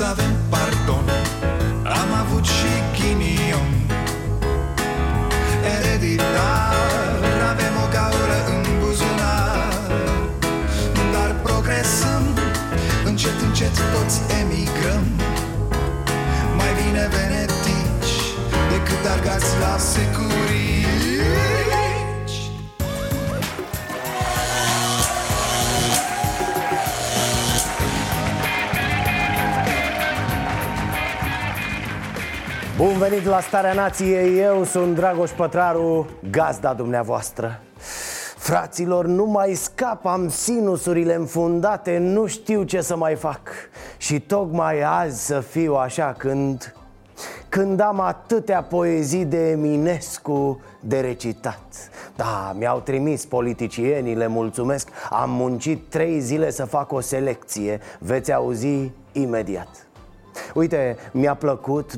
să avem pardon. Am avut și ghinion ereditar, avem o gaură în buzunar, dar progresăm, încet, încet toți emigrăm. Mai bine venetici decât argați la securitate. Bun venit la Starea Nației, eu sunt Dragoș Pătraru, gazda dumneavoastră. Fraților, nu mai scap, am sinusurile înfundate, nu știu ce să mai fac. Și tocmai azi să fiu așa când am atâtea poezii de Eminescu de recitat. Da, mi-au trimis politicienii, le mulțumesc, am muncit 3 zile să fac o selecție, veți auzi imediat. Uite,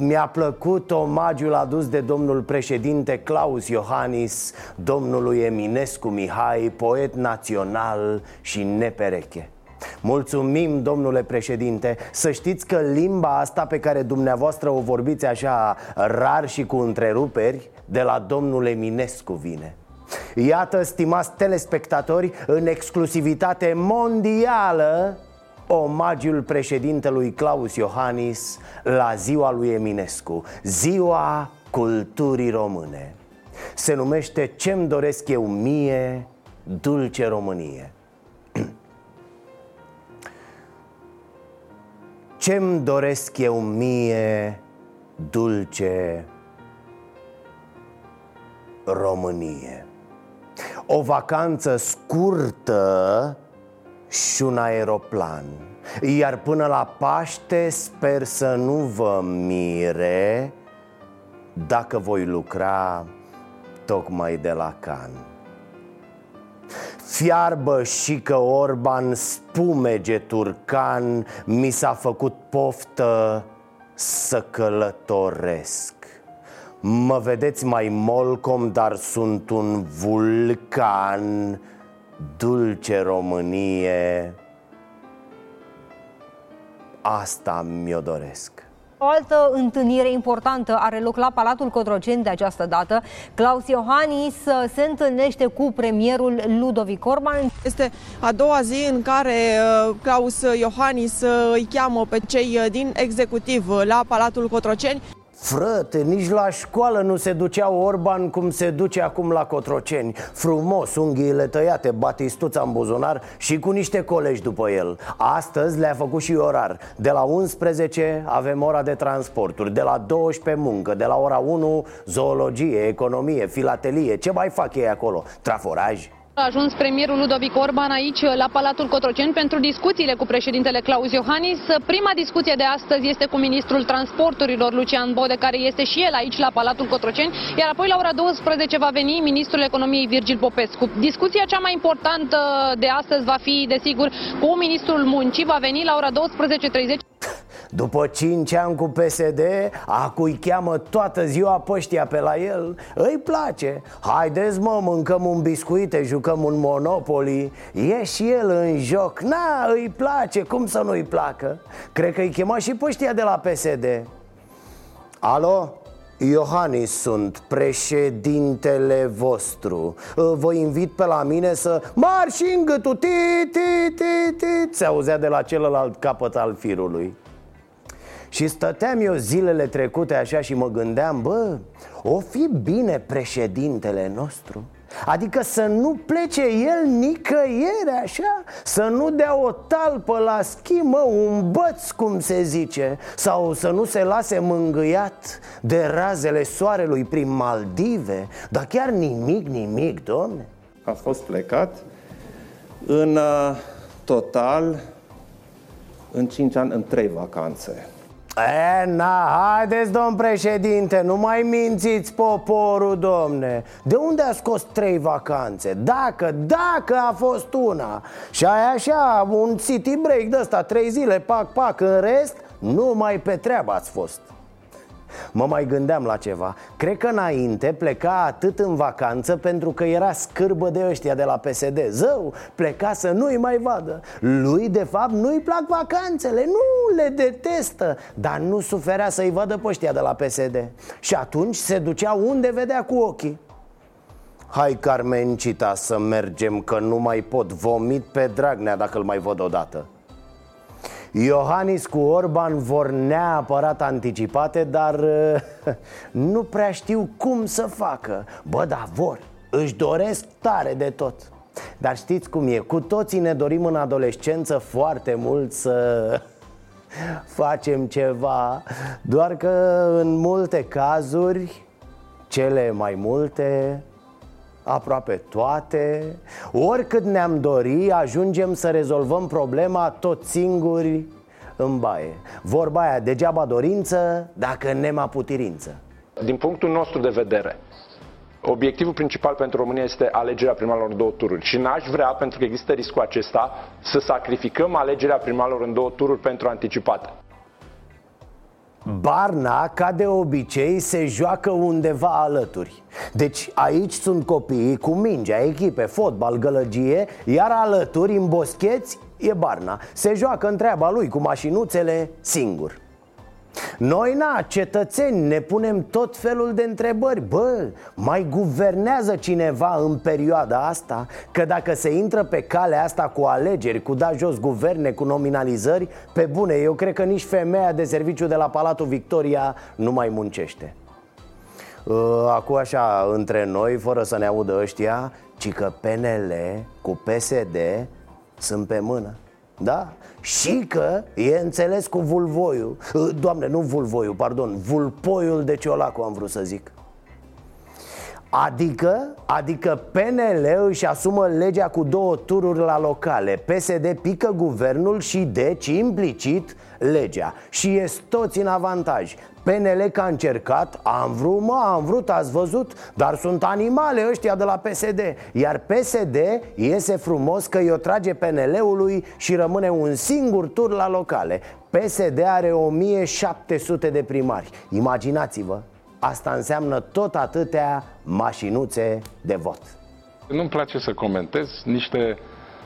mi-a plăcut omagiul adus de domnul președinte Claus Iohannis domnului Eminescu Mihai, poet național și nepereche. Mulțumim, domnule președinte, să știți că limba asta pe care dumneavoastră o vorbiți așa rar și cu întreruperi, de la domnul Eminescu vine. Iată, stimați telespectatori, în exclusivitate mondială, omagiul președintelui Claus Iohannis la ziua lui Eminescu, ziua culturii române. Se numește Ce-mi doresc eu mie, dulce Românie. Ce-mi doresc eu mie, dulce Românie. O vacanță scurtă și un aeroplan. Iar până la Paște sper să nu vă mire dacă voi lucra tocmai de la Can. Fiarbă și că Orban, spumege Turcan, mi s-a făcut poftă să călătoresc. Mă vedeți mai molcom, dar sunt un vulcan. Dulce Românie, asta mi-o doresc. O altă întâlnire importantă are loc la Palatul Cotroceni de această dată. Claus Iohannis se întâlnește cu premierul Ludovic Orban. Este a doua zi în care Claus Iohannis îi cheamă pe cei din executiv la Palatul Cotroceni. Frate, nici la școală nu se ducea Orban cum se duce acum la Cotroceni. Frumos, unghiile tăiate, batistuța în buzunar și cu niște colegi după el. Astăzi le-a făcut și orar. De la 11 avem ora de transporturi, de la 12 muncă, de la ora 1 zoologie, economie, filatelie. Ce mai fac ei acolo? Traforaj? A ajuns premierul Ludovic Orban aici la Palatul Cotroceni pentru discuțiile cu președintele Claus Iohannis. Prima discuție de astăzi este cu ministrul transporturilor Lucian Bode, care este și el aici la Palatul Cotroceni, iar apoi la ora 12 va veni ministrul economiei Virgil Popescu. Discuția cea mai importantă de astăzi va fi, desigur, cu ministrul muncii, va veni la ora 12:30. După 5 ani cu PSD, acu îi cheamă toată ziua pe ăștia pe la el. Îi place. Haideți, mă, mâncăm un biscuite, jucăm un Monopoly. E și el în joc. Na, îi place, cum să nu-i placă? Cred că îi chema și pe ăștia de la PSD. Alo? Iohannis sunt, președintele vostru. Vă invit pe la mine să... Marși în gâtul, ti, ti, ti, ti. Se auzea de la celălalt capăt al firului. Și stăteam eu zilele trecute așa și mă gândeam, bă, o fi bine președintele nostru? Adică să nu plece el nicăieri așa, să nu dea o talpă la schi, mă, un băț, cum se zice, sau să nu se lase mângâiat de razele soarelui prin Maldive, dar chiar nimic, domne. A fost plecat în total, în 5 ani, în 3 vacanțe. E, na, haideți, domn președinte, nu mai mințiți poporul, domne. De unde a scos 3 vacanțe? Dacă a fost una. Și ai așa, un city break de ăsta, 3 zile, pac, pac, în rest, numai pe treabă ați fost. Mă mai gândeam la ceva. Cred că înainte pleca atât în vacanță pentru că era scârbă de ăștia de la PSD. Zău, pleca să nu-i mai vadă. Lui, de fapt, nu-i plac vacanțele, nu le detestă, dar nu suferea să-i vadă pe ăștia de la PSD. Și atunci se ducea unde vedea cu ochii. Hai, Carmencita, să mergem, că nu mai pot, vomit pe Dragnea dacă îl mai văd odată. Iohannis cu Orban vor neapărat anticipate, dar nu prea știu cum să facă. Bă, da, vor, își doresc tare de tot. Dar știți cum e, cu toții ne dorim în adolescență foarte mult să facem ceva. Doar că în multe cazuri, cele mai multe, aproape toate, oricât ne-am dori, ajungem să rezolvăm problema tot singuri în baie. Vorba aia, degeaba dorință, dacă nema putirință. Din punctul nostru de vedere, obiectivul principal pentru România este alegerea primarilor în 2 tururi. Și n-aș vrea, pentru că există riscul acesta, să sacrificăm alegerea primarilor în 2 tururi pentru anticipate. Barna, ca de obicei, se joacă undeva alături. Deci aici sunt copiii cu mingea, echipe, fotbal, gălăgie, iar alături, în boscheți, e Barna. Se joacă în treaba lui cu mașinuțele singur. Noi, na, cetățeni, ne punem tot felul de întrebări. Bă, mai guvernează cineva în perioada asta? Că dacă se intră pe calea asta cu alegeri, cu da jos guverne, cu nominalizări, pe bune, eu cred că nici femeia de serviciu de la Palatul Victoria nu mai muncește. Acum așa, între noi, fără să ne audă ăștia, ci că PNL cu PSD sunt pe mână. Da? Și că e înțeles cu vulvoiul. Doamne, nu vulvoiul, pardon, vulpoiul de Ciolacu am vrut să zic. Adică PNL își asumă legea cu 2 tururi la locale, PSD pică guvernul și deci implicit legea. Și ies toți în avantaj. PNL că a încercat, am vrut, ați văzut, dar sunt animale ăștia de la PSD. Iar PSD iese frumos că i-o trage PNL-ului și rămâne un singur tur la locale. PSD are 1700 de primari, imaginați-vă. Asta înseamnă tot atâtea mașinuțe de vot. Nu-mi place să comentez niște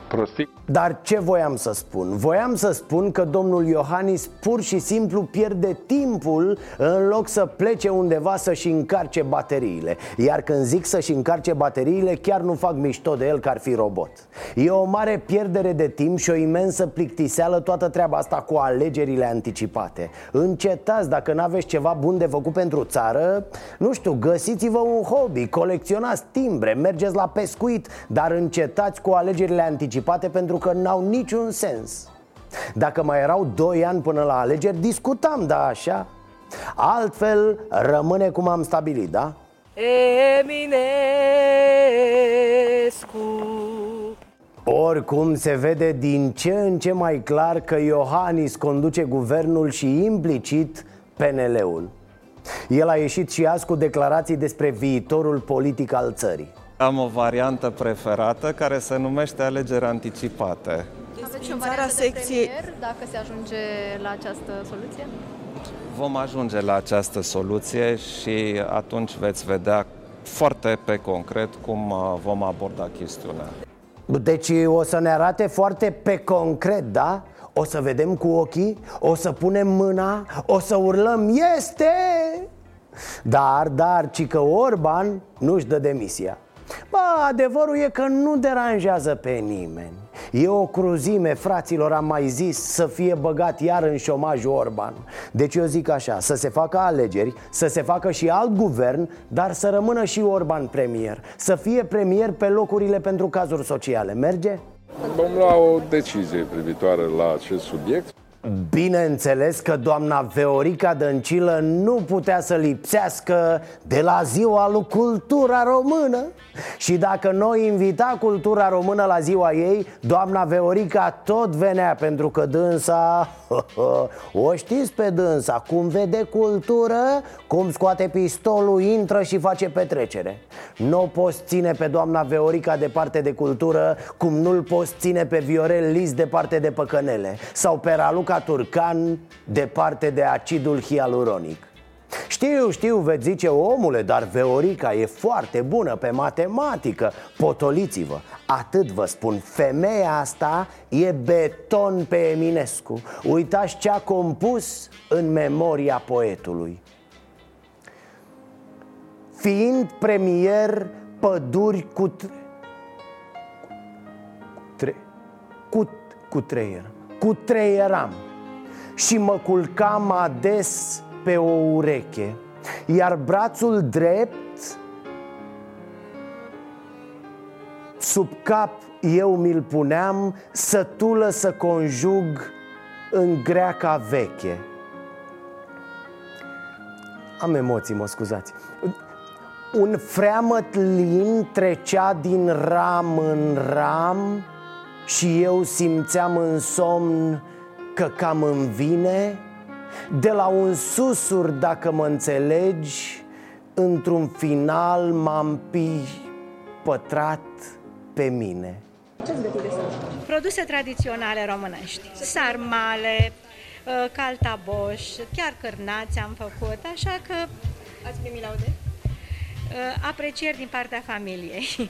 prostii. Dar ce voiam să spun? Voiam să spun că domnul Iohannis pur și simplu pierde timpul în loc să plece undeva să-și încarce bateriile. Iar când zic să-și încarce bateriile, chiar nu fac mișto de el că ar fi robot. E o mare pierdere de timp și o imensă plictiseală toată treaba asta cu alegerile anticipate. Încetați, dacă n-aveți ceva bun de făcut pentru țară, nu știu, găsiți-vă un hobby, colecționați timbre, mergeți la pescuit, dar încetați cu alegerile anticipate pentru că n-au niciun sens. Dacă mai erau 2 ani până la alegeri, discutam, da, așa. Altfel, rămâne cum am stabilit, da? Eminescu. Oricum se vede din ce în ce mai clar că Iohannis conduce guvernul și implicit PNL-ul. El a ieșit și azi cu declarații despre viitorul politic al țării. Am o variantă preferată care se numește alegeri anticipate. Aveți o variantă de premier dacă se ajunge la această soluție? Vom ajunge la această soluție și atunci veți vedea foarte pe concret cum vom aborda chestiunea. Deci o să ne arate foarte pe concret, da? O să vedem cu ochii, o să punem mâna, o să urlăm este! Dar, ci că Orban nu-și dă demisia. Bă, adevărul e că nu deranjează pe nimeni. E o cruzime, fraților, am mai zis, să fie băgat iar în șomajul Orban. Deci eu zic așa, să se facă alegeri, să se facă și alt guvern, dar să rămână și Orban premier. Să fie premier pe locurile pentru cazuri sociale. Merge? Vom lua o decizie privitoare la acest subiect. Bineînțeles că doamna Viorica Dăncilă nu putea să lipsească de la ziua lui Cultura Română. Și dacă noi invita Cultura Română la ziua ei, doamna Viorica tot venea, pentru că dânsa, o știți pe dânsa, cum vede cultură, cum scoate pistolul, intră și face petrecere. Nu o poți ține pe doamna Viorica departe de cultură, cum nu-l poți ține pe Viorel Lis departe de păcănele sau pe Raluca Turcan departe de acidul hialuronic. Știu, veți zice, omule, dar Viorica e foarte bună pe matematică. Potoliți-vă, atât vă spun, femeia asta e beton pe Eminescu. Uitați ce a compus în memoria poetului. Fiind premier, păduri cutreieram și mă culcam ades pe o ureche, iar brațul drept sub cap eu mi-l puneam, sătulă să conjug în greaca veche. Am emoții, mă scuzați. Un freamăt lin trecea din ram în ram și eu simțeam în somn că cam îmi vine de la un susur, dacă mă înțelegi. Într-un final m-am pătrat pe mine. Produse tradiționale românești, sarmale, caltaboș, chiar cârnați am făcut, așa că... Ați primit laude? Aprecieri din partea familiei.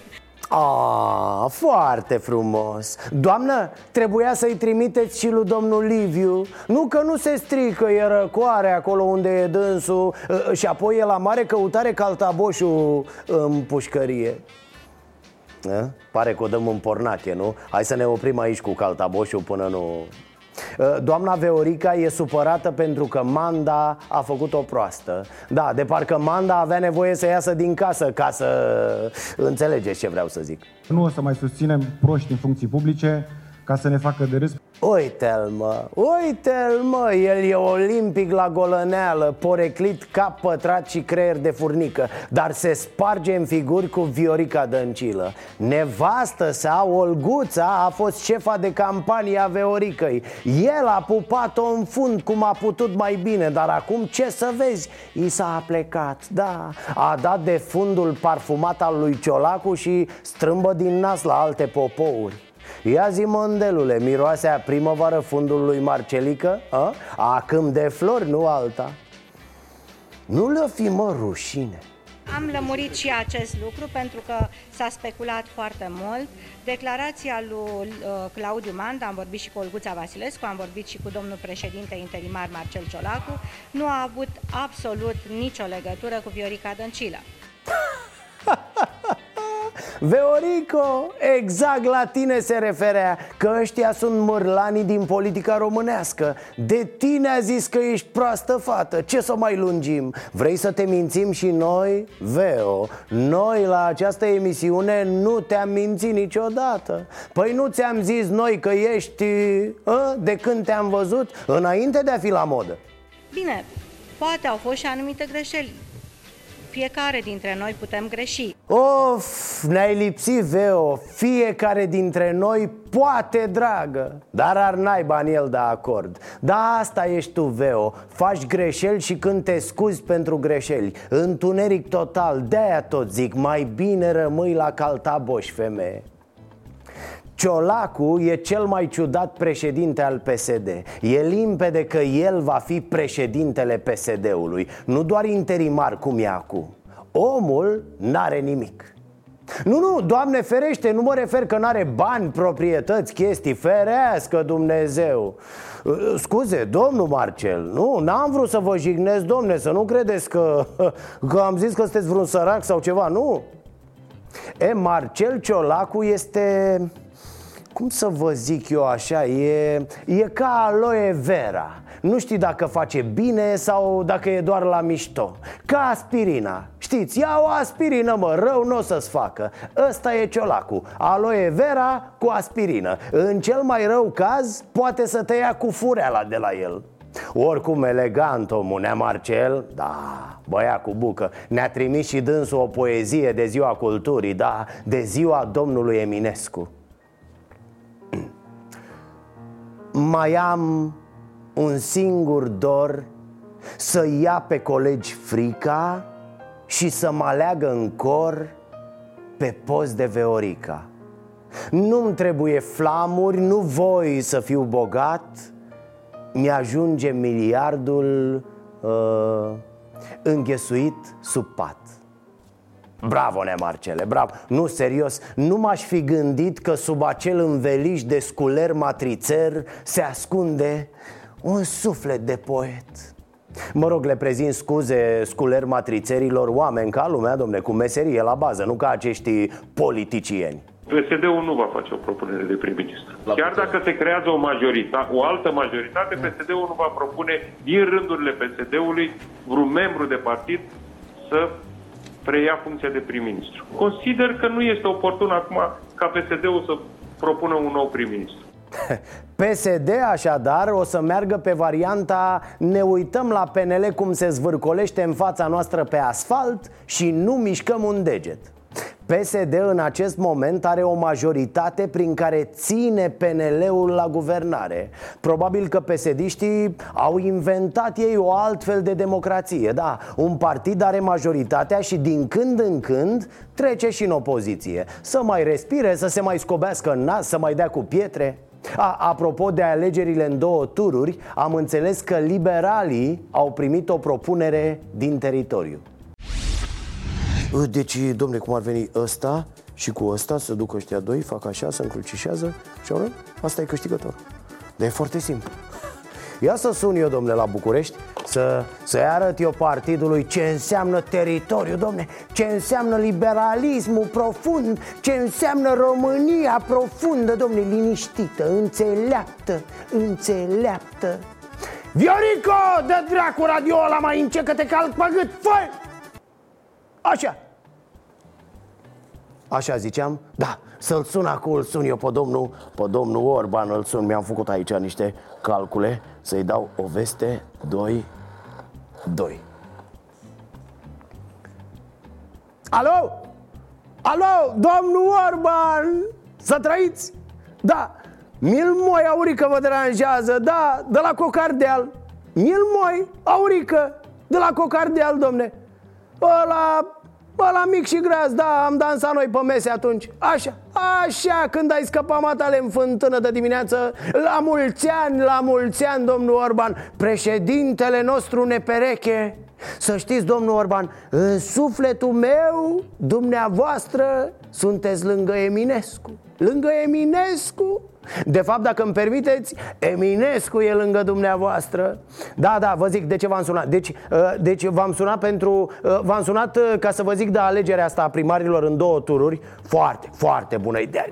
Ah, foarte frumos. Doamnă, trebuia să-i trimiteți și lui domnul Liviu. Nu că nu se strică, e răcoare acolo unde e dânsul. Și apoi e la mare căutare caltaboșul în pușcărie. A? Pare că o dăm în pornache, nu? Hai să ne oprim aici cu caltaboșul până nu... Doamna Viorica e supărată pentru că Manda a făcut o proastă. Da, de parcă Manda avea nevoie să iasă din casă, ca să înțelegeți ce vreau să zic. Nu o să mai susținem proști în funcții publice ca să ne facă de râs. Uite-l mă, el e olimpic la golăneală, poreclit, cap pătrat și creier de furnică, dar se sparge în figuri cu Viorica Dăncilă. Nevastă sa, Olguța, a fost șefa de campanie a Vioricăi. El a pupat-o în fund cum a putut mai bine, dar acum ce să vezi? I s-a aplecat, da, a dat de fundul parfumat al lui Ciolacu și strâmbă din nas la alte popouri. Ia zi, mândelule, miroase a primăvară fundul lui Marcelică? A câmp de flori, nu alta. Nu le-o fi, mă, rușine. Am lămurit și acest lucru pentru că s-a speculat foarte mult. Declarația lui Claudiu Manda, am vorbit și cu Olguța Vasilescu, am vorbit și cu domnul președinte interimar Marcel Ciolacu, nu a avut absolut nicio legătură cu Viorica Dăncilă. Viorico, exact la tine se referea, că ăștia sunt mârlanii din politica românească. De tine a zis că ești proastă fată, ce să mai lungim? Vrei să te mințim și noi? Veo, noi la această emisiune nu te-am mințit niciodată. Păi nu ți-am zis noi că ești, de când te-am văzut, înainte de a fi la modă? Bine, poate au fost și anumite greșeli. Fiecare dintre noi putem greși. Of, ne-ai lipsit, Veo. Fiecare dintre noi poate, dragă. Dar ar naiba în el de acord. Da, asta ești tu, Veo. Faci greșeli și când te scuzi pentru greșeli. Întuneric total, de-aia tot zic, mai bine rămâi la caltaboș, femeie. Ciolacu e cel mai ciudat președinte al PSD. E limpede că el va fi președintele PSD-ului, nu doar interimar cum e acum. Omul n-are nimic. Nu, Doamne ferește, nu mă refer că n-are bani, proprietăți, chestii, ferească Dumnezeu. Scuze, domnul Marcel, nu, n-am vrut să vă jignesc, domne, să nu credeți că am zis că sunteți vreun sărac sau ceva, nu? Marcel Ciolacu este... cum să vă zic eu așa, e ca aloe vera. Nu știi dacă face bine sau dacă e doar la mișto. Ca aspirina, știți, ia o aspirină, mă, rău n-o să-ți facă. Ăsta e Ciolacu, aloe vera cu aspirină. În cel mai rău caz, poate să te ia cu fureala de la el. Oricum elegant omul, nea Marcel, da, băia cu bucă. Ne-a trimis și dânsul o poezie de ziua culturii, da, de ziua domnului Eminescu. Mai am un singur dor, să ia pe colegi frica și să mă aleagă în cor pe post de Viorica. Nu-mi trebuie flamuri, nu voi să fiu bogat, mi-ajunge miliardul înghesuit sub pat. Bravo, ne Marcele, bravo. Nu, serios, nu m-aș fi gândit că sub acel înveliș de sculer matrițer se ascunde un suflet de poet. Mă rog, le prezint scuze sculer matrițerilor, oameni ca lumea, domne, cu meserie la bază, nu ca acești politicieni. PSD-ul nu va face o propunere de prim-ministru. Chiar dacă se creează o altă majoritate, PSD-ul nu va propune din rândurile PSD-ului vreun membru de partid să preia funcția de prim-ministru. Consider că nu este oportun acum ca PSD-ul să propună un nou prim-ministru. PSD așadar o să meargă pe varianta ne uităm la PNL cum se zvârcolește în fața noastră pe asfalt și nu mișcăm un deget. PSD în acest moment are o majoritate prin care ține PNL-ul la guvernare. Probabil că PSD-știi au inventat ei o altfel de democrație, da. Un partid are majoritatea și din când în când trece și în opoziție. Să mai respire, să se mai scobească în nas, să mai dea cu pietre. Apropo de alegerile în 2 tururi, am înțeles că liberalii au primit o propunere din teritoriu. Deci, domne, cum ar veni ăsta și cu ăsta, să duc ăștia doi, fac așa, se încrucișează și aură, asta e câștigător. Dar e foarte simplu. Ia să sun eu, domne, la București să-i arăt eu partidului ce înseamnă teritoriu, domne, ce înseamnă liberalismul profund, ce înseamnă România profundă, domne, liniștită, înțeleaptă, înțeleaptă. Viorico, dă dracu radio ăla mai înce că te calc pe gât, fă! Așa. Așa ziceam? Da, să-l sun acum, îl sun eu pe domnul Orban, îl sun. Mi-am făcut aici niște calcule. Să-i dau o veste 2-2. Alo? Alo, domnul Orban, să trăiți? Da, mi-l moi, aurică, vă deranjează. Da, de la Cocardeal. Mi-l moi, aurică, de la Cocardeal, domne. Ăla mic și gras, da, am dansat noi pe mese atunci. Așa, când ai scăpat matale în fântână de dimineață. La mulți ani, domnul Orban, președintele nostru ne pereche. Să știți, domnul Orban, în sufletul meu, dumneavoastră, sunteți lângă Eminescu. Lângă Eminescu? De fapt, dacă îmi permiteți, Eminescu e lângă dumneavoastră. Da, vă zic de ce v-am sunat. Deci v-am sunat ca să vă zic de alegerea asta a primarilor în 2 tururi. Foarte, foarte bună idee.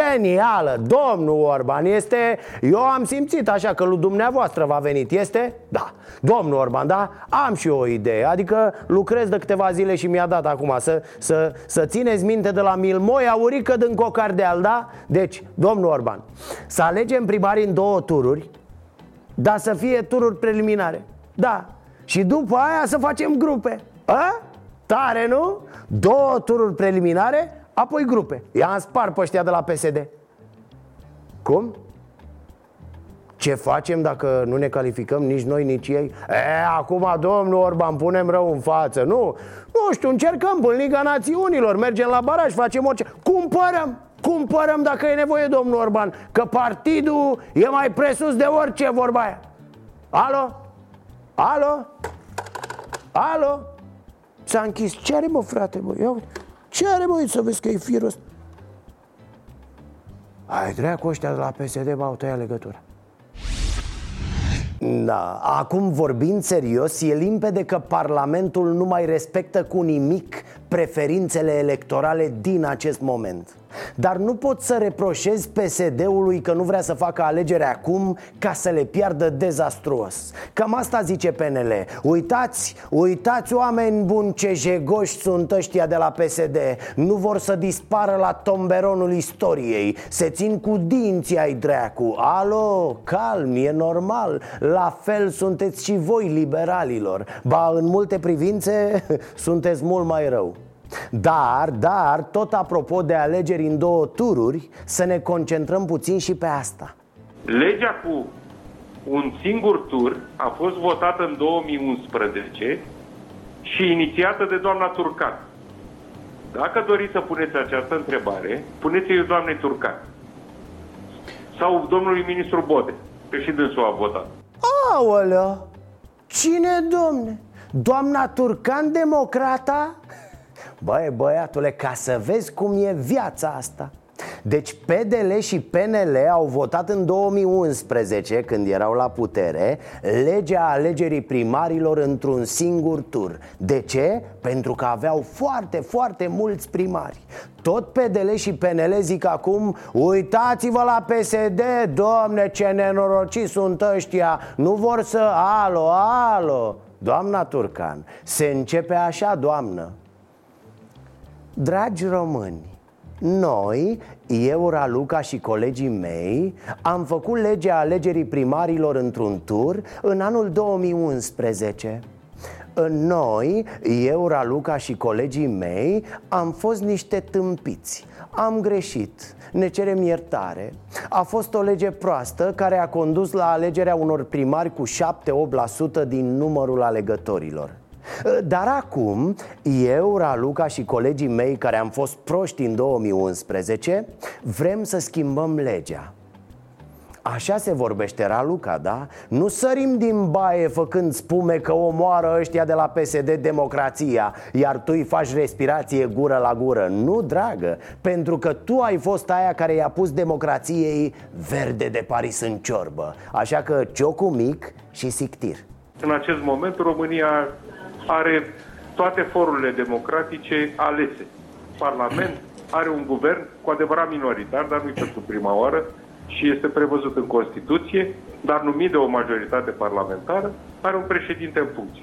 Genială, domnul Orban este. Eu am simțit așa că lui dumneavoastră v-a venit. Este? Da, domnul Orban, da, am și eu o idee. Adică lucrez de câteva zile și mi-a dat acum să țineți minte de la Milmoia Aurică din Cocardeal, da? Deci, domnul Orban, să alegem primarii în 2 tururi. Dar să fie tururi preliminare. Da, și după aia să facem grupe. Tare, nu? 2 tururi preliminare, apoi grupe. I-am spart pe ăștia de la PSD. Cum? Ce facem dacă nu ne calificăm nici noi, nici ei? Acum, domnul Orban, punem rău în față. Nu știu, încercăm în Liga Națiunilor. Mergem la baraj, facem orice. Cumpărăm dacă e nevoie, domnul Orban. Că partidul e mai presus de orice, vorba aia. Alo? S-a închis. Ce are, mă, frate, bă? Ia uite. Ce are, mă, să vezi că e firul ăsta? Ai dracu, ăștia de la PSD m-au tăiat legătura. Da, acum vorbind serios, e limpede că Parlamentul nu mai respectă cu nimic preferințele electorale din acest moment. Dar nu pot să reproșez PSD-ului că nu vrea să facă alegere acum ca să le piardă dezastruos. Cam asta zice PNL. Uitați, oameni buni, ce jegoși sunt ăștia de la PSD. Nu vor să dispară la tomberonul istoriei. Se țin cu dinții, ai dracu. Alo, calm, e normal. La fel sunteți și voi, liberalilor. Ba, în multe privințe sunteți mult mai rău. Dar, tot apropo de alegeri în 2 tururi, să ne concentrăm puțin și pe asta. Legea cu un singur tur a fost votată în 2011 și inițiată de doamna Turcan. Dacă doriți să puneți această întrebare, puneți-o doamnei Turcan sau domnului ministru Bode, că și dânsul a votat. Aolea! Cine, domne? Doamna Turcan democrata? Băi, băiatule, ca să vezi cum e viața asta. Deci PDL și PNL au votat în 2011, când erau la putere, legea alegerii primarilor într-un singur tur. De ce? Pentru că aveau foarte, foarte mulți primari. Tot PDL și PNL zic acum: uitați-vă la PSD, domne, ce nenorociți sunt ăștia, nu vor să... Alo, alo, doamna Turcan, se începe așa, doamnă. Dragi români, noi, eu, Raluca și colegii mei, am făcut legea alegerii primarilor într-un tur în anul 2011. Noi, eu, Raluca și colegii mei, am fost niște tâmpiți. Am greșit, ne cerem iertare. A fost o lege proastă care a condus la alegerea unor primari cu 7-8% din numărul alegătorilor. Dar acum, eu, Raluca și colegii mei care am fost proști în 2011, vrem să schimbăm legea. Așa se vorbește, Raluca, da? Nu sărim din baie făcând spume că omoară ăștia de la PSD democrația, iar tu îi faci respirație gură la gură. Nu, dragă, pentru că tu ai fost aia care i-a pus democrației verde de Paris în ciorbă. Așa că ciocul mic și sictir. În acest moment România are toate forurile democratice alese. Parlament, are un guvern cu adevărat minoritar, dar nu-i pentru prima oară și este prevăzut în Constituție, dar numit de o majoritate parlamentară, are un președinte în funcție.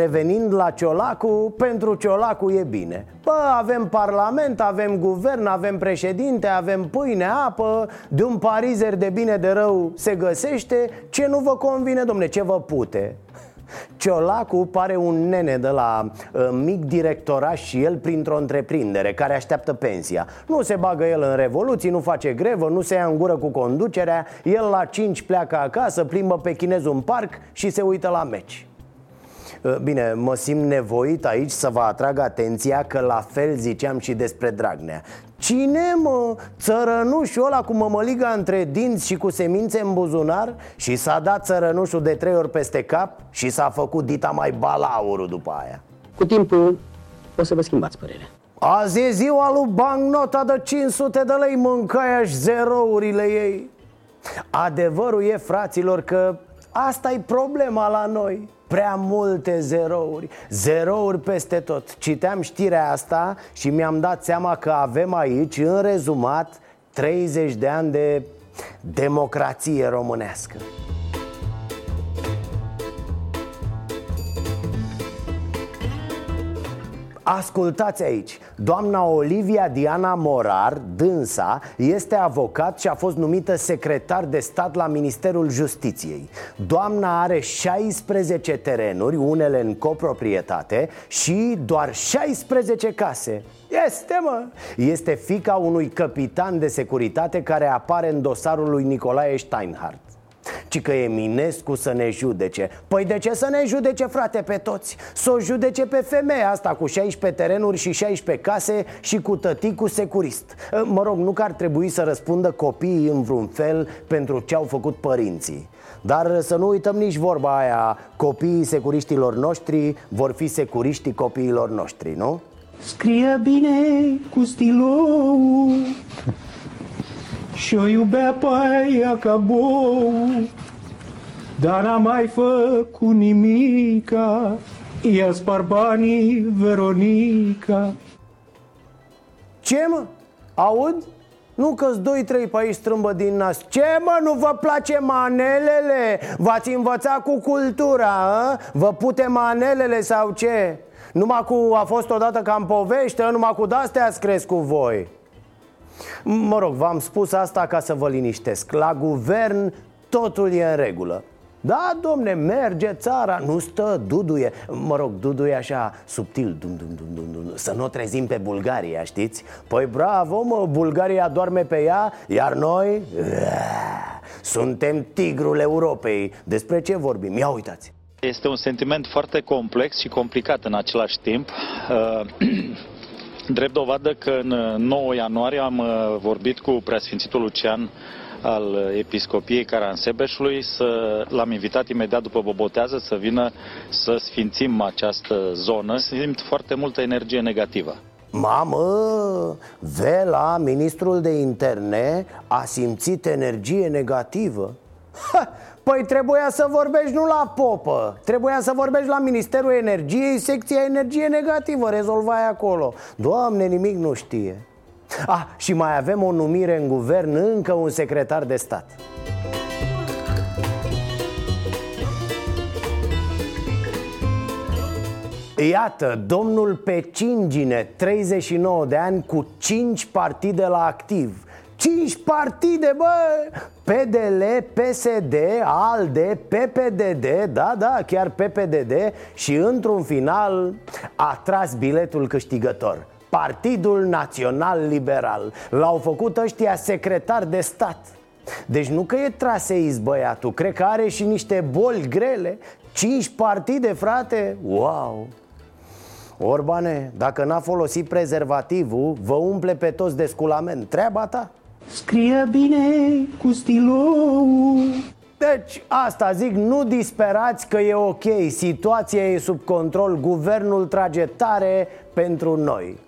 Revenind la Ciolacu, pentru Ciolacu e bine. Bă, avem parlament, avem guvern, avem președinte, avem pâine, apă. De un parizer de bine de rău se găsește. Ce nu vă convine, domne, ce vă pute? Ciolacu pare un nene de la mic directoraș și el printr-o întreprindere care așteaptă pensia. Nu se bagă el în revoluții, nu face grevă, nu se ia în gură cu conducerea. El la 5 pleacă acasă, plimbă pe chinezul în parc și se uită la meci. Bine, mă simt nevoit aici să vă atrag atenția că la fel ziceam și despre Dragnea. Cine, mă? Țărănușul ăla cu mămăliga între dinți și cu semințe în buzunar? Și s-a dat țărănușul de 3 ori peste cap și s-a făcut dita mai balaurul după aia. Cu timpul o să vă schimbați părerea. Azi e ziua lui bancnota de 500 de lei, mâncai-aș zerourile ei. Adevărul e, fraților, că asta e problema la noi. Prea multe zerouri, zerouri peste tot. Citeam știrea asta și mi-am dat seama că avem aici, în rezumat, 30 de ani de democrație românească. Ascultați aici, doamna Olivia Diana Morar, dânsa, este avocat și a fost numită secretar de stat la Ministerul Justiției. Doamna are 16 terenuri, unele în coproprietate, și doar 16 case. Este, mă! Este fiica unui căpitan de securitate care apare în dosarul lui Nicolae Steinhardt. Ci că Eminescu să ne judece. Păi de ce să ne judece, frate, pe toți? S-o judece pe femeia asta cu 16 terenuri și 16 case și cu tăticul securist. Mă rog, nu că ar trebui să răspundă copiii în vreun fel pentru ce au făcut părinții. Dar să nu uităm nici vorba aia: copiii securiștilor noștri vor fi securiștii copiilor noștri, nu? Scrie bine cu stilou și-o iubea pe aia ca bou, dar n-a mai făcut nimica, ea spar banii, Veronica. Ce, mă? Aud? Nu că-s 2-3 pe aici strâmbă din nas. Ce, mă, nu vă place manelele? V-ați învățat cu cultura, a? Vă pute manelele sau ce? Numai cu a fost odată ca în povește, numai cu de-astea ați crescut voi. Mă rog, v-am spus asta ca să vă liniștesc. La guvern totul e în regulă. Da, domne, merge țara, nu stă, duduie. Mă rog, duduie așa, subtil, dum, dum, dum, dum, dum. Să n-o trezim pe Bulgaria, știți? Păi bravo, mă, Bulgaria doarme pe ea, iar noi suntem tigrul Europei. Despre ce vorbim? Ia uitați. Este un sentiment foarte complex și complicat în același timp. Drept dovadă că în 9 ianuarie am vorbit cu preasfințitul Lucian al Episcopiei Caransebeșului, l-am invitat imediat după Bobotează să vină să sfințim această zonă. Simt foarte multă energie negativă. Mamă, Vela, ministrul de interne, a simțit energie negativă? Ha! Păi trebuia să vorbești nu la popă, trebuia să vorbești la Ministerul Energiei, secția energie negativă, rezolvai acolo. Doamne, nimic nu știe. Ah, și mai avem o numire în guvern, încă un secretar de stat. Iată, domnul Pecingine, 39 de ani, cu 5 partide la activ. 5 partide, bă! PDL, PSD, ALDE, PPDD, da, da, chiar PPDD. Și într-un final a tras biletul câștigător, Partidul Național Liberal. L-au făcut ăștia secretar de stat. Deci nu că e traseist băiatul, cred că are și niște boli grele. 5 partide, frate, wow! Orbane, dacă n-a folosit prezervativul, vă umple pe toți de sculament. Treaba ta. Scrie bine cu stiloul. Deci, asta zic, nu disperați că e ok. Situația e sub control, guvernul trage tare pentru noi.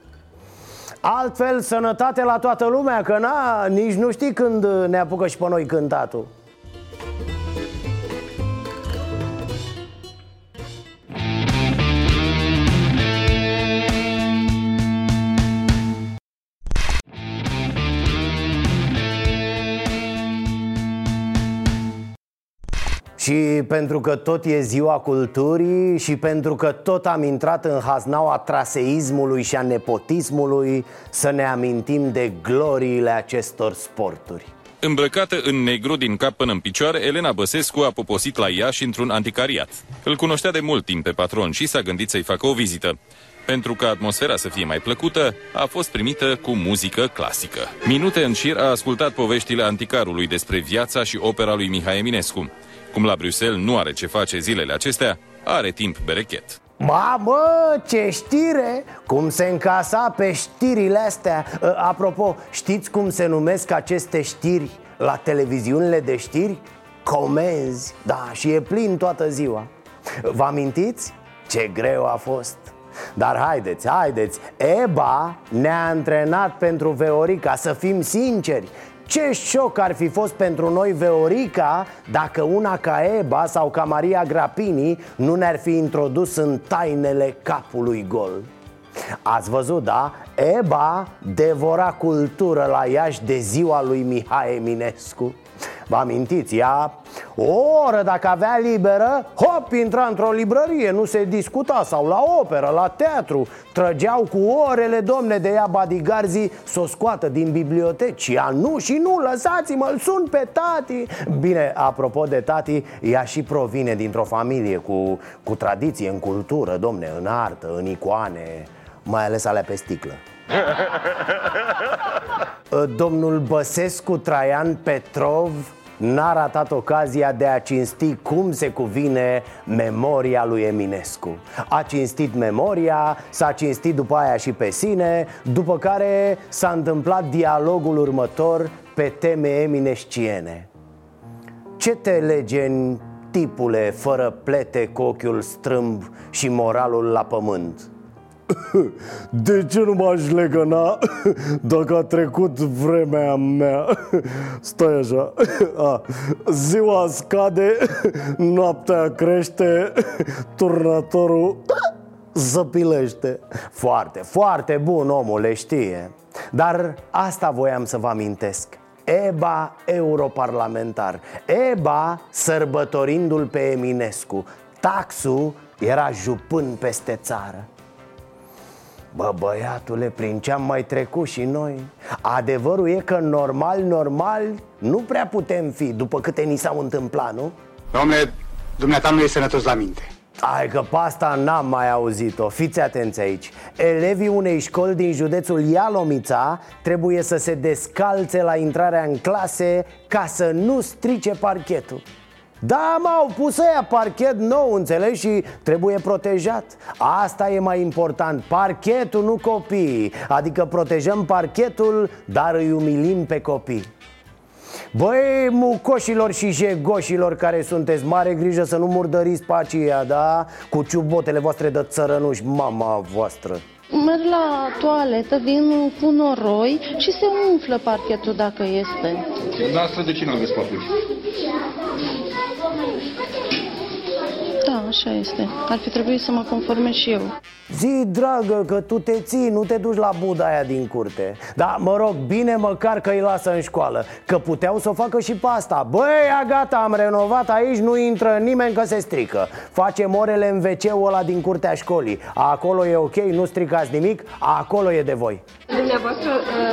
Altfel, sănătate la toată lumea, că na, nici nu știi când ne apucă și pe noi cântatul. Și pentru că tot e ziua culturii și pentru că tot am intrat în haznaua traseismului și a nepotismului, să ne amintim de gloriile acestor sporturi. Îmbrăcată în negru din cap până în picioare, Elena Băsescu a poposit la Iași într-un anticariat. Îl cunoștea de mult timp pe patron și s-a gândit să-i facă o vizită. Pentru ca atmosfera să fie mai plăcută, a fost primită cu muzică clasică. Minute în șir a ascultat poveștile anticarului despre viața și opera lui Mihai Eminescu. Cum la Bruxelles nu are ce face zilele acestea, are timp berechet. Mamă, ce știre! Cum se încasa pe știrile astea. Apropo, știți cum se numesc aceste știri la televiziunile de știri? Comenzi, da, și e plin toată ziua. Vă amintiți? Ce greu a fost! Dar haideți, haideți, EBA ne-a antrenat pentru Viorica, să fim sinceri. Ce șoc ar fi fost pentru noi Viorica dacă una ca Eba sau ca Maria Grapini nu ne-ar fi introdus în tainele capului gol. Ați văzut, da? Eba devora cultură la Iași de ziua lui Mihai Eminescu. Vă amintiți, ea? O oră dacă avea liberă, hop, intra într-o librărie, nu se discuta, sau la operă, la teatru. Trăgeau cu orele, domne, de ea badigarzii să o scoată din biblioteci. Ea nu și nu, lăsați-mă, îl sun pe tati. Bine, apropo de tati, ea și provine dintr-o familie cu tradiție în cultură, domne, în artă, în icoane, mai ales alea pe sticlă. Domnul Băsescu Traian Petrov n-a ratat ocazia de a cinsti cum se cuvine memoria lui Eminescu. A cinstit memoria, s-a cinstit după aia și pe sine, după care s-a întâmplat dialogul următor pe teme eminesciene. Ce te lege în tipule fără plete, cu ochiul strâmb și moralul la pământ? De ce nu m-aș legăna dacă a trecut vremea mea? Stai așa. Ziua scade, noaptea crește, turnătorul zăpilește. Foarte, foarte bun, omul le știe. Dar asta voiam să vă amintesc. Eba europarlamentar, Eba sărbătorindu-l pe Eminescu. Taxul era jupân peste țară. Bă, băiatule, prin ce am mai trecut și noi. Adevărul e că normal nu prea putem fi după câte ni s-au întâmplat, nu? Dom'le, dumneata nu e sănătos la minte. Hai că pe asta n-am mai auzit-o, fiți atenți aici. Elevii unei școli din județul Ialomița trebuie să se descalțe la intrarea în clase ca să nu strice parchetul. Da, m-au pus aia parchet nou, înțelegi, și trebuie protejat. Asta e mai important, parchetul, nu copiii. Adică protejăm parchetul, dar îi umilim pe copii. Băi, mucoșilor și jegoșilor care sunteți, mare grijă să nu murdăriți pe aceea, da? Cu ciubotele voastre de țărănuși, mama voastră. Merg la toaletă, vin cu noroi și se umflă parchetul dacă este. Dar asta de ce nu aveți papuci? Da, așa este. Ar fi trebuit să mă conformez și eu. Zi, dragă, că tu te ții, nu te duci la buda aia din curte. Da, mă rog, bine măcar că îi lasă în școală, că puteau să o facă și pe asta. Băi, gata, am renovat aici, nu intră nimeni că se strică. Facem orele în WC-ul ăla din curtea școlii. Acolo e ok, nu stricați nimic, acolo e de voi. Dumneavoastră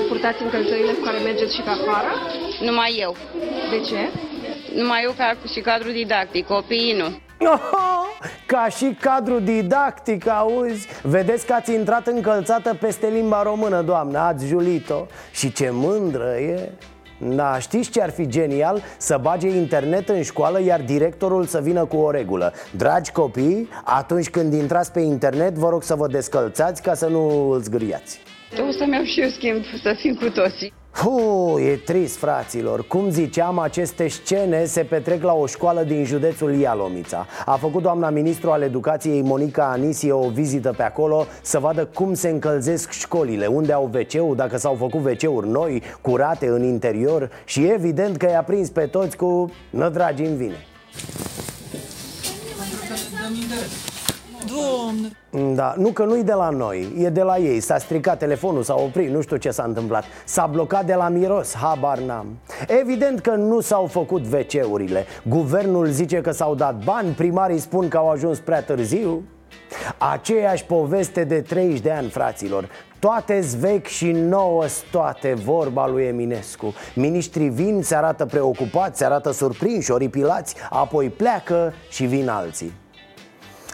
purtați încălțările cu care mergeți și pe afară? Numai eu. De ce? Numai eu și cadrul didactic, copiii nu. Ca și cadru didactic, auzi? Vedeți că ați intrat încălțată peste limba română, doamnă, ați julit-o. Și ce mândră e! Da, știți ce ar fi genial? Să bage internet în școală, iar directorul să vină cu o regulă. Dragi copii, atunci când intrați pe internet, vă rog să vă descălțați ca să nu îl zgâriați. O să-mi iau și eu schimb, să fim cu toții. E trist, fraților. Cum ziceam, aceste scene se petrec la o școală din județul Ialomița. A făcut doamna ministru al educației Monica Anisie o vizită pe acolo să vadă cum se încălzesc școlile, unde au WC-ul, dacă s-au făcut WC-uri noi, curate în interior. Și evident că i-a prins pe toți cu nădragi în vine. Doamne. Da, nu că nu-i de la noi, e de la ei. S-a stricat telefonul, s-a oprit, nu știu ce s-a întâmplat. S-a blocat de la miros, habar n-am. Evident că nu s-au făcut WC-urile. Guvernul zice că s-au dat bani, primarii spun că au ajuns prea târziu. Aceeași poveste de 30 de ani, fraților. Toate-s vechi și nouă-s toate, vorba lui Eminescu. Miniștrii vin, se arată preocupați, se arată surprinși, oripilați, apoi pleacă și vin alții.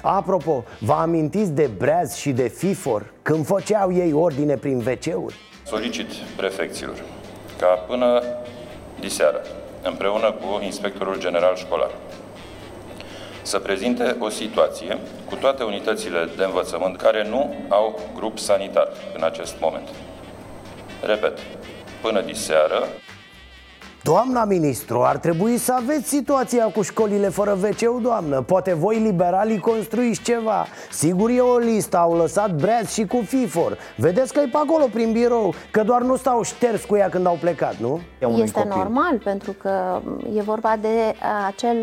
Apropo, vă amintiți de Breaz și de Fifor când făceau ei ordine prin WC-uri? Solicit prefecților ca până diseară, împreună cu inspectorul general școlar, să prezinte o situație cu toate unitățile de învățământ care nu au grup sanitar în acest moment. Repet, până diseară. Doamna ministru, ar trebui să aveți situația cu școlile fără WC-ul, doamnă. Poate voi, liberalii, construiți ceva. Sigur e o listă, au lăsat Breaz și cu Fifor. Vedeți că-i pe acolo prin birou, că doar nu stau șters cu ea când au plecat, nu? Este normal, pentru că e vorba de acel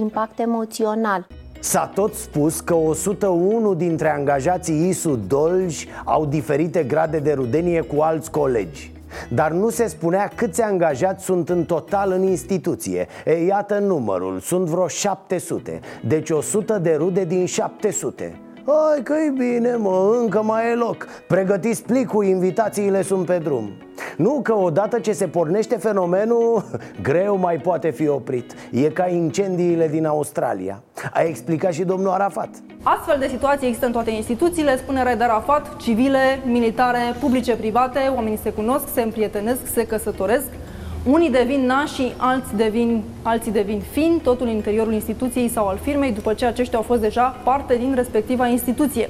impact emoțional. S-a tot spus că 101 dintre angajații ISU Dolj au diferite grade de rudenie cu alți colegi. Dar nu se spunea câți angajați sunt în total în instituție. Ei, iată numărul, sunt vreo 700. Deci 100 de rude din 700. Hai că-i bine, mă, încă mai e loc. Pregătiți plicul, invitațiile sunt pe drum. Nu că odată ce se pornește fenomenul, greu mai poate fi oprit. E ca incendiile din Australia. A explicat și domnul Arafat. Astfel de situații există în toate instituțiile, spune Raed Arafat, civile, militare, publice, private. Oamenii se cunosc, se împrietenesc, se căsătoresc. Unii devin nașii, alții devin fin, totul în interiorul instituției sau al firmei, după ce aceștia au fost deja parte din respectiva instituție.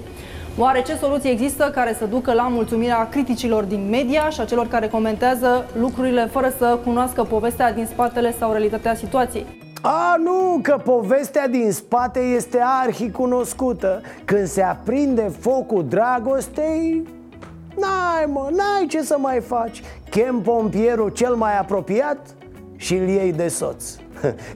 Oare ce soluție există care să ducă la mulțumirea criticilor din media și a celor care comentează lucrurile fără să cunoască povestea din spatele sau realitatea situației? A, nu, că povestea din spate este arhicunoscută. Când se aprinde focul dragostei, n-ai ce să mai faci. Chem pompierul cel mai apropiat și îl iei de soț.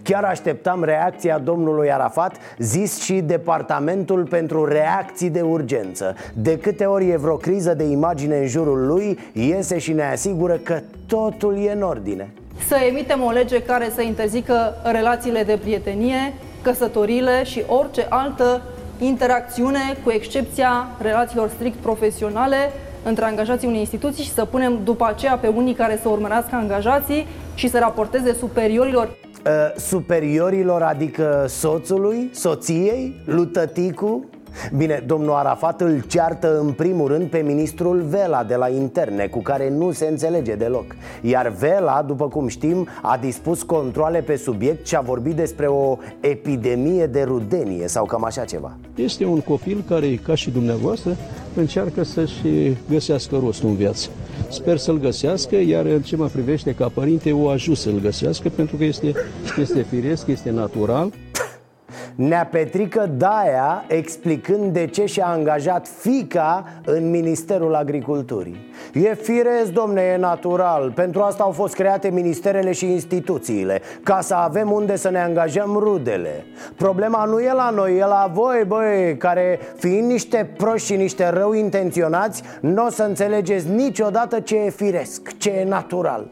Chiar așteptam reacția domnului Arafat, zis și Departamentul pentru Reacții de Urgență. De câte ori e vreo criză de imagine în jurul lui, iese și ne asigură că totul e în ordine. Să emitem o lege care să interzică relațiile de prietenie, căsătorile și orice altă interacțiune, cu excepția relațiilor strict profesionale între angajații unei instituții, și să punem după aceea pe unii care să urmărească angajații și să raporteze superiorilor. Superiorilor, adică soțului, soției, lui tăticu? Bine, domnul Arafat îl ceartă în primul rând pe ministrul Vela de la interne, cu care nu se înțelege deloc. Iar Vela, după cum știm, a dispus controale pe subiect și a vorbit despre o epidemie de rudenie sau cam așa ceva. Este un copil care, ca și dumneavoastră, încearcă să-și găsească rostul în viață. Sper să-l găsească, iar în ce mă privește ca părinte, o ajut să-l găsească, pentru că este firesc, este natural. Neapetrică Daia explicând de ce și-a angajat fiica în Ministerul Agriculturii. E firesc, domne, e natural. Pentru asta au fost create ministerele și instituțiile, ca să avem unde să ne angajăm rudele. Problema nu e la noi, e la voi, băi, care fiind niște proști și niște rău intenționați, nu o să înțelegeți niciodată ce e firesc, ce e natural.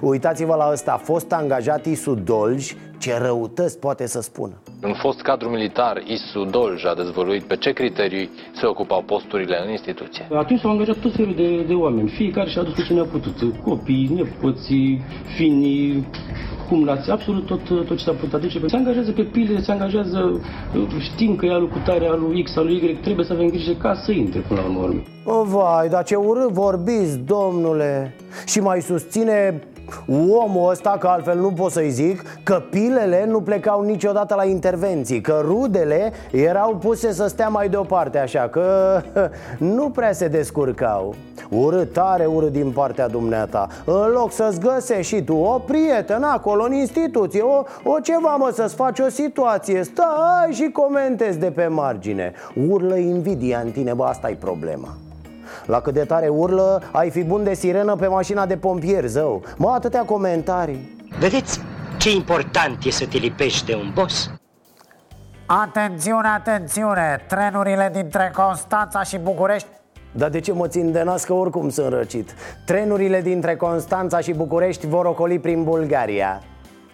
Uitați-vă la ăsta, fost angajat ISU Dolj, ce răutăți poate să spună. Un fost cadru militar, ISU Dolj, a dezvăluit pe ce criterii se ocupau posturile în instituție. Atunci s-au angajat tot felul de oameni, fiecare și-a adus pe cine a putut. Copii, nepoții, finii, cumnați, absolut tot ce s-a putut aduce. Se angajează pe pile, se angajează, știind că e alul cutare, alul X, alul Y, trebuie să avem grijă ca să intre până la urmă. O, vai, dar ce urât vorbiți, domnule! Și mai susține omul ăsta, că altfel nu pot să-i zic, că pilele nu plecau niciodată la intervenții, că rudele erau puse să stea mai deoparte, așa că nu prea se descurcau. Urât, tare urât din partea dumneata. În loc să-ți găsești și tu o prietenă acolo în instituție, o ceva, mă, să-ți faci o situație, stai și comentezi de pe margine. Urlă invidia în tine, bă, asta-i problema. La cât de tare urlă, ai fi bun de sirenă pe mașina de pompieri, zău. Mă, atâtea comentarii. Vedeți ce important e să te lipești de un boss? Atențiune, atențiune, trenurile dintre Constanța și București. Dar de ce mă țin de nas, că oricum sunt răcit? Trenurile dintre Constanța și București vor ocoli prin Bulgaria.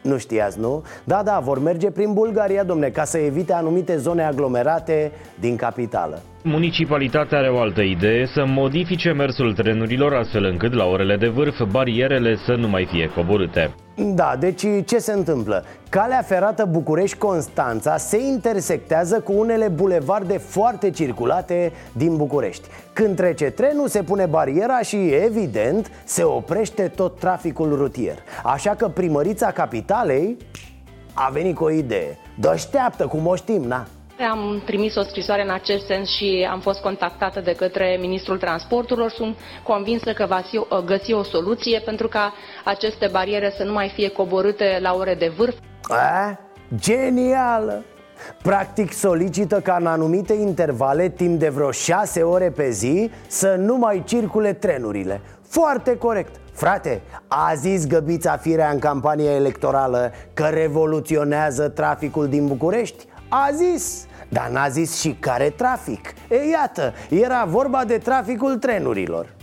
Nu știați, nu? Da, da, vor merge prin Bulgaria, domne, ca să evite anumite zone aglomerate din capitală. Municipalitatea are o altă idee, să modifice mersul trenurilor astfel încât la orele de vârf barierele să nu mai fie coborâte. Da, deci ce se întâmplă? Calea ferată București-Constanța se intersectează cu unele bulevarde foarte circulate din București. Când trece trenul, se pune bariera și, evident, se oprește tot traficul rutier. Așa că primărița capitalei a venit cu o idee. Deșteaptă, cum o știm, na? Am trimis o scrisoare în acest sens și am fost contactată de către Ministrul Transporturilor. Sunt convinsă că va găsi o soluție pentru ca aceste bariere să nu mai fie coborâte la ore de vârf. A, genială! Practic solicită ca în anumite intervale, timp de vreo 6 ore pe zi, să nu mai circule trenurile. Foarte corect! Frate, a zis Găbița Firea în campania electorală că revoluționează traficul din București? A zis! Dar n-a zis și care trafic. E, iată, era vorba de traficul trenurilor.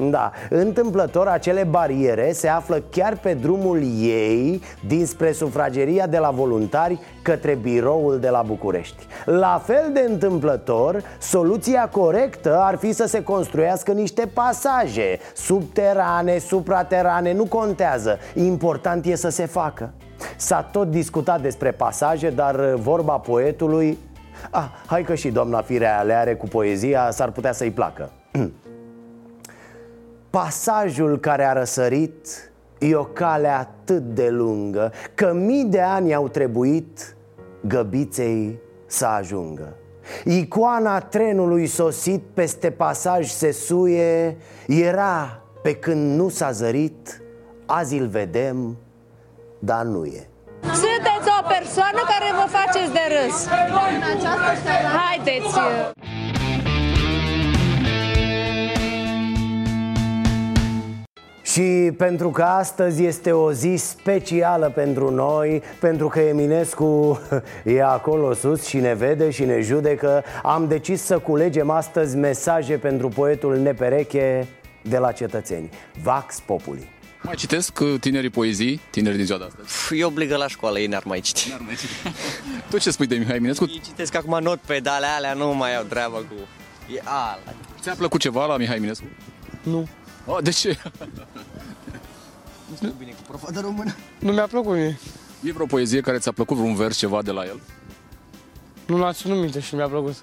Da, întâmplător acele bariere se află chiar pe drumul ei dinspre sufrageria de la Voluntari către biroul de la București. La fel de întâmplător, soluția corectă ar fi să se construiască niște pasaje subterane, supraterane, nu contează, important e să se facă. S-a tot discutat despre pasaje, dar vorba poetului... Ah, hai că și doamna Firea le are cu poezia, s-ar putea să-i placă. Pasajul care a răsărit e o cale atât de lungă că mii de ani au trebuit Găbiței să ajungă. Icoana trenului sosit peste pasaj se suie, era pe când nu s-a zărit, azi îl vedem, dar nu e. Sunteți o persoană care vă faceți de râs. Haideți! Și pentru că astăzi este o zi specială pentru noi, pentru că Eminescu e acolo sus și ne vede și ne judecă, am decis să culegem astăzi mesaje pentru poetul nepereche de la cetățeni. Vax Populi. Mai citesc tinerii poezii, tineri din ziua de astăzi? Eu obligă la școală, ei n-ar mai citi. N-ar mai citi. Tu ce spui de Mihai Eminescu? Ei citesc acum not pe dale alea, nu mai au treabă cu... E ala. Ți-a plăcut ceva la Mihai Eminescu? Nu. Oh, de ce? Nu știu bine cu profa de română. Nu mi-a plăcut mie. E vreo poezie care ți-a plăcut, vreun vers, ceva de la el? Nu l-a ținut minte și mi-a plăcut.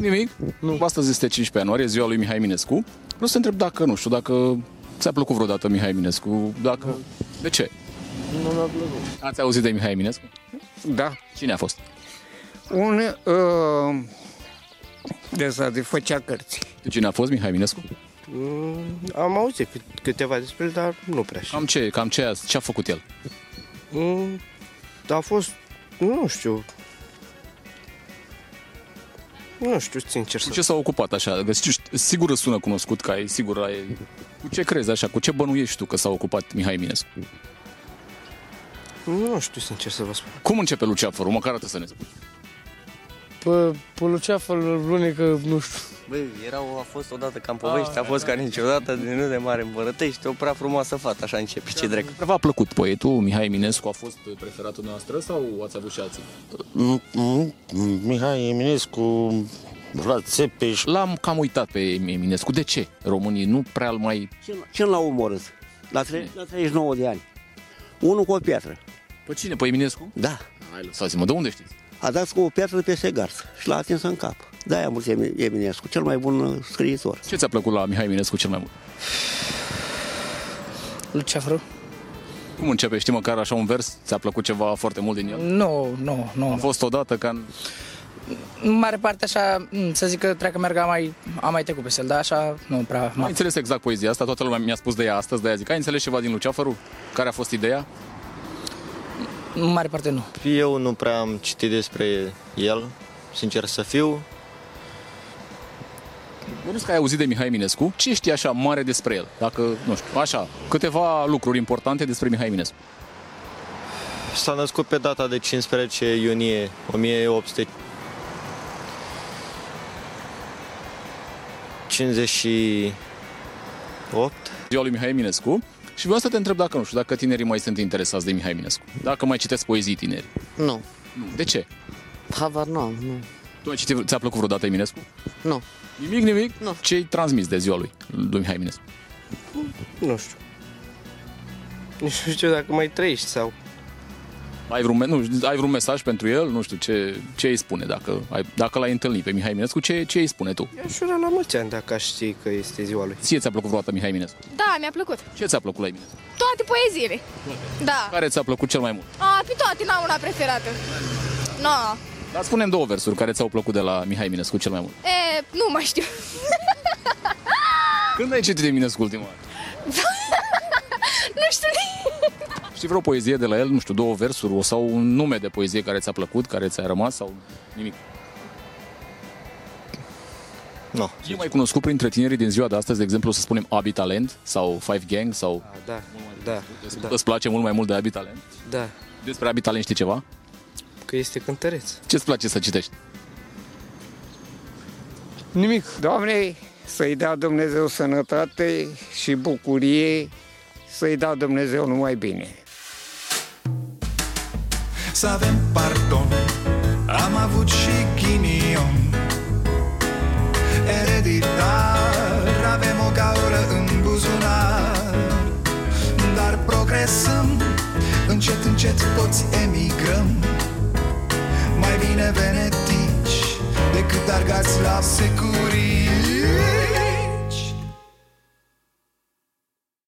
Nimic? Nu. Astăzi este 15 ianuarie, ziua lui Mihai Eminescu. Vreau să întreb dacă, nu știu, dacă... Ți-a plăcut vreodată Mihai Eminescu? Dacă... Nu. De ce? Nu mi-a plăcut. Ați auzit de Mihai Eminescu? Da. Cine a fost? Un... de făcea cărți. Cine a fost Mihai Eminescu? Am auzit câteva despre el, dar nu prea știu. Cam ce a făcut el? A fost, nu știu, sincer. Cu ce s-a ocupat așa? Sigur sună cunoscut, că ai, sigur ai... Cu ce crezi așa? Cu ce bănuiești tu că s-a ocupat Mihai Eminescu? Nu știu, sincer să vă spun. Cum începe Luceafărul? Măcar atât să ne spui. Pe Luceafărul, că nu știu. Băi, a fost odată ca în povești, a fost ca niciodată, nu de mare îmbărătești, o prea frumoasă fată, așa începe, ce drept. V-a plăcut poetul Mihai Eminescu, a fost preferatul noastră sau ați avut și alții? Mihai Eminescu, Vlad Țepeș... L-am cam uitat pe Eminescu, de ce românii nu prea-l mai... Ce l-au omorât? La 39 de ani. Unul cu o piatră. Pe cine? Pe Eminescu? Da. Hai, lăsați-mă, de unde știți? A dat cu o piatră pe segard și l-a atins în cap. De-aia a murit Eminescu, cel mai bun scriitor. Ce ți-a plăcut la Mihai Eminescu cel mai mult? Luceafărul. Cum începe? Știi măcar așa un vers? Ți-a plăcut ceva foarte mult din el? Nu. A fost odată ca... În mare parte așa, să zic că treacă merg, am mai trecut pe el, dar așa nu prea... Ai înțeles exact poezia asta? Toată lumea mi-a spus de ea astăzi, de-aia zic. Ai înțeles ceva din Luceafărul? Care a fost ideea? În mare parte nu. Eu nu prea am citit despre el, sincer să fiu. Bănuiesc că ai auzit de Mihai Eminescu. Ce știi așa mare despre el? Dacă, nu știu, așa, câteva lucruri importante despre Mihai Eminescu. S-a născut pe data de 15 iunie 1858. Ziua lui Mihai Eminescu. Și vreau să te întreb dacă, nu știu, dacă tinerii mai sunt interesați de Mihai Eminescu. Dacă mai citesc poezii tineri. Nu. De ce? Habar nu am, nu. Tu ai citit, ți-a plăcut vreodată Eminescu? Nu. Nimic? Nu. Ce-i transmis de ziua lui Mihai Eminescu? Nu știu. Nu știu dacă mai trăiești sau... Ai vreun mesaj pentru el? Nu știu, ce îi spune dacă l-ai întâlnit pe Mihai Eminescu? Ce îi spune tu? I-aș ura la mulți ani dacă aș ști că este ziua lui. Ție ți-a plăcut vreodată Mihai Eminescu? Da, mi-a plăcut. Ce ți-a plăcut la Eminescu? Toate poeziile. Da. Care ți-a plăcut cel mai mult? Pe toate, n-am una preferată. No. Dar spune-mi două versuri care ți-au plăcut de la Mihai Eminescu cel mai mult. Nu mai știu. Când ai citit Eminescu ultima oară? Nu știu. Știi vreo poezie de la el, nu știu, două versuri sau un nume de poezie care ți-a plăcut, care ți-a rămas sau nimic? Nu. No. E mai cunoscut printre tinerii din ziua de astăzi, de exemplu, să spunem Abi Talent sau Five Gang sau... Da. Îți place mult mai mult de Abi Talent? Da. Despre Abi Talent știi ceva? Că este cântăreț. Ce-ți place să citești? Nimic. Doamne, să-i dea Dumnezeu sănătate și bucurie, să-i dea Dumnezeu numai bine. Să avem pardon, am avut și ghinion. Ereditar, avem o gaură în buzunar. Dar progresăm, încet, încet toți emigrăm. Mai bine venetici decât argați la securii.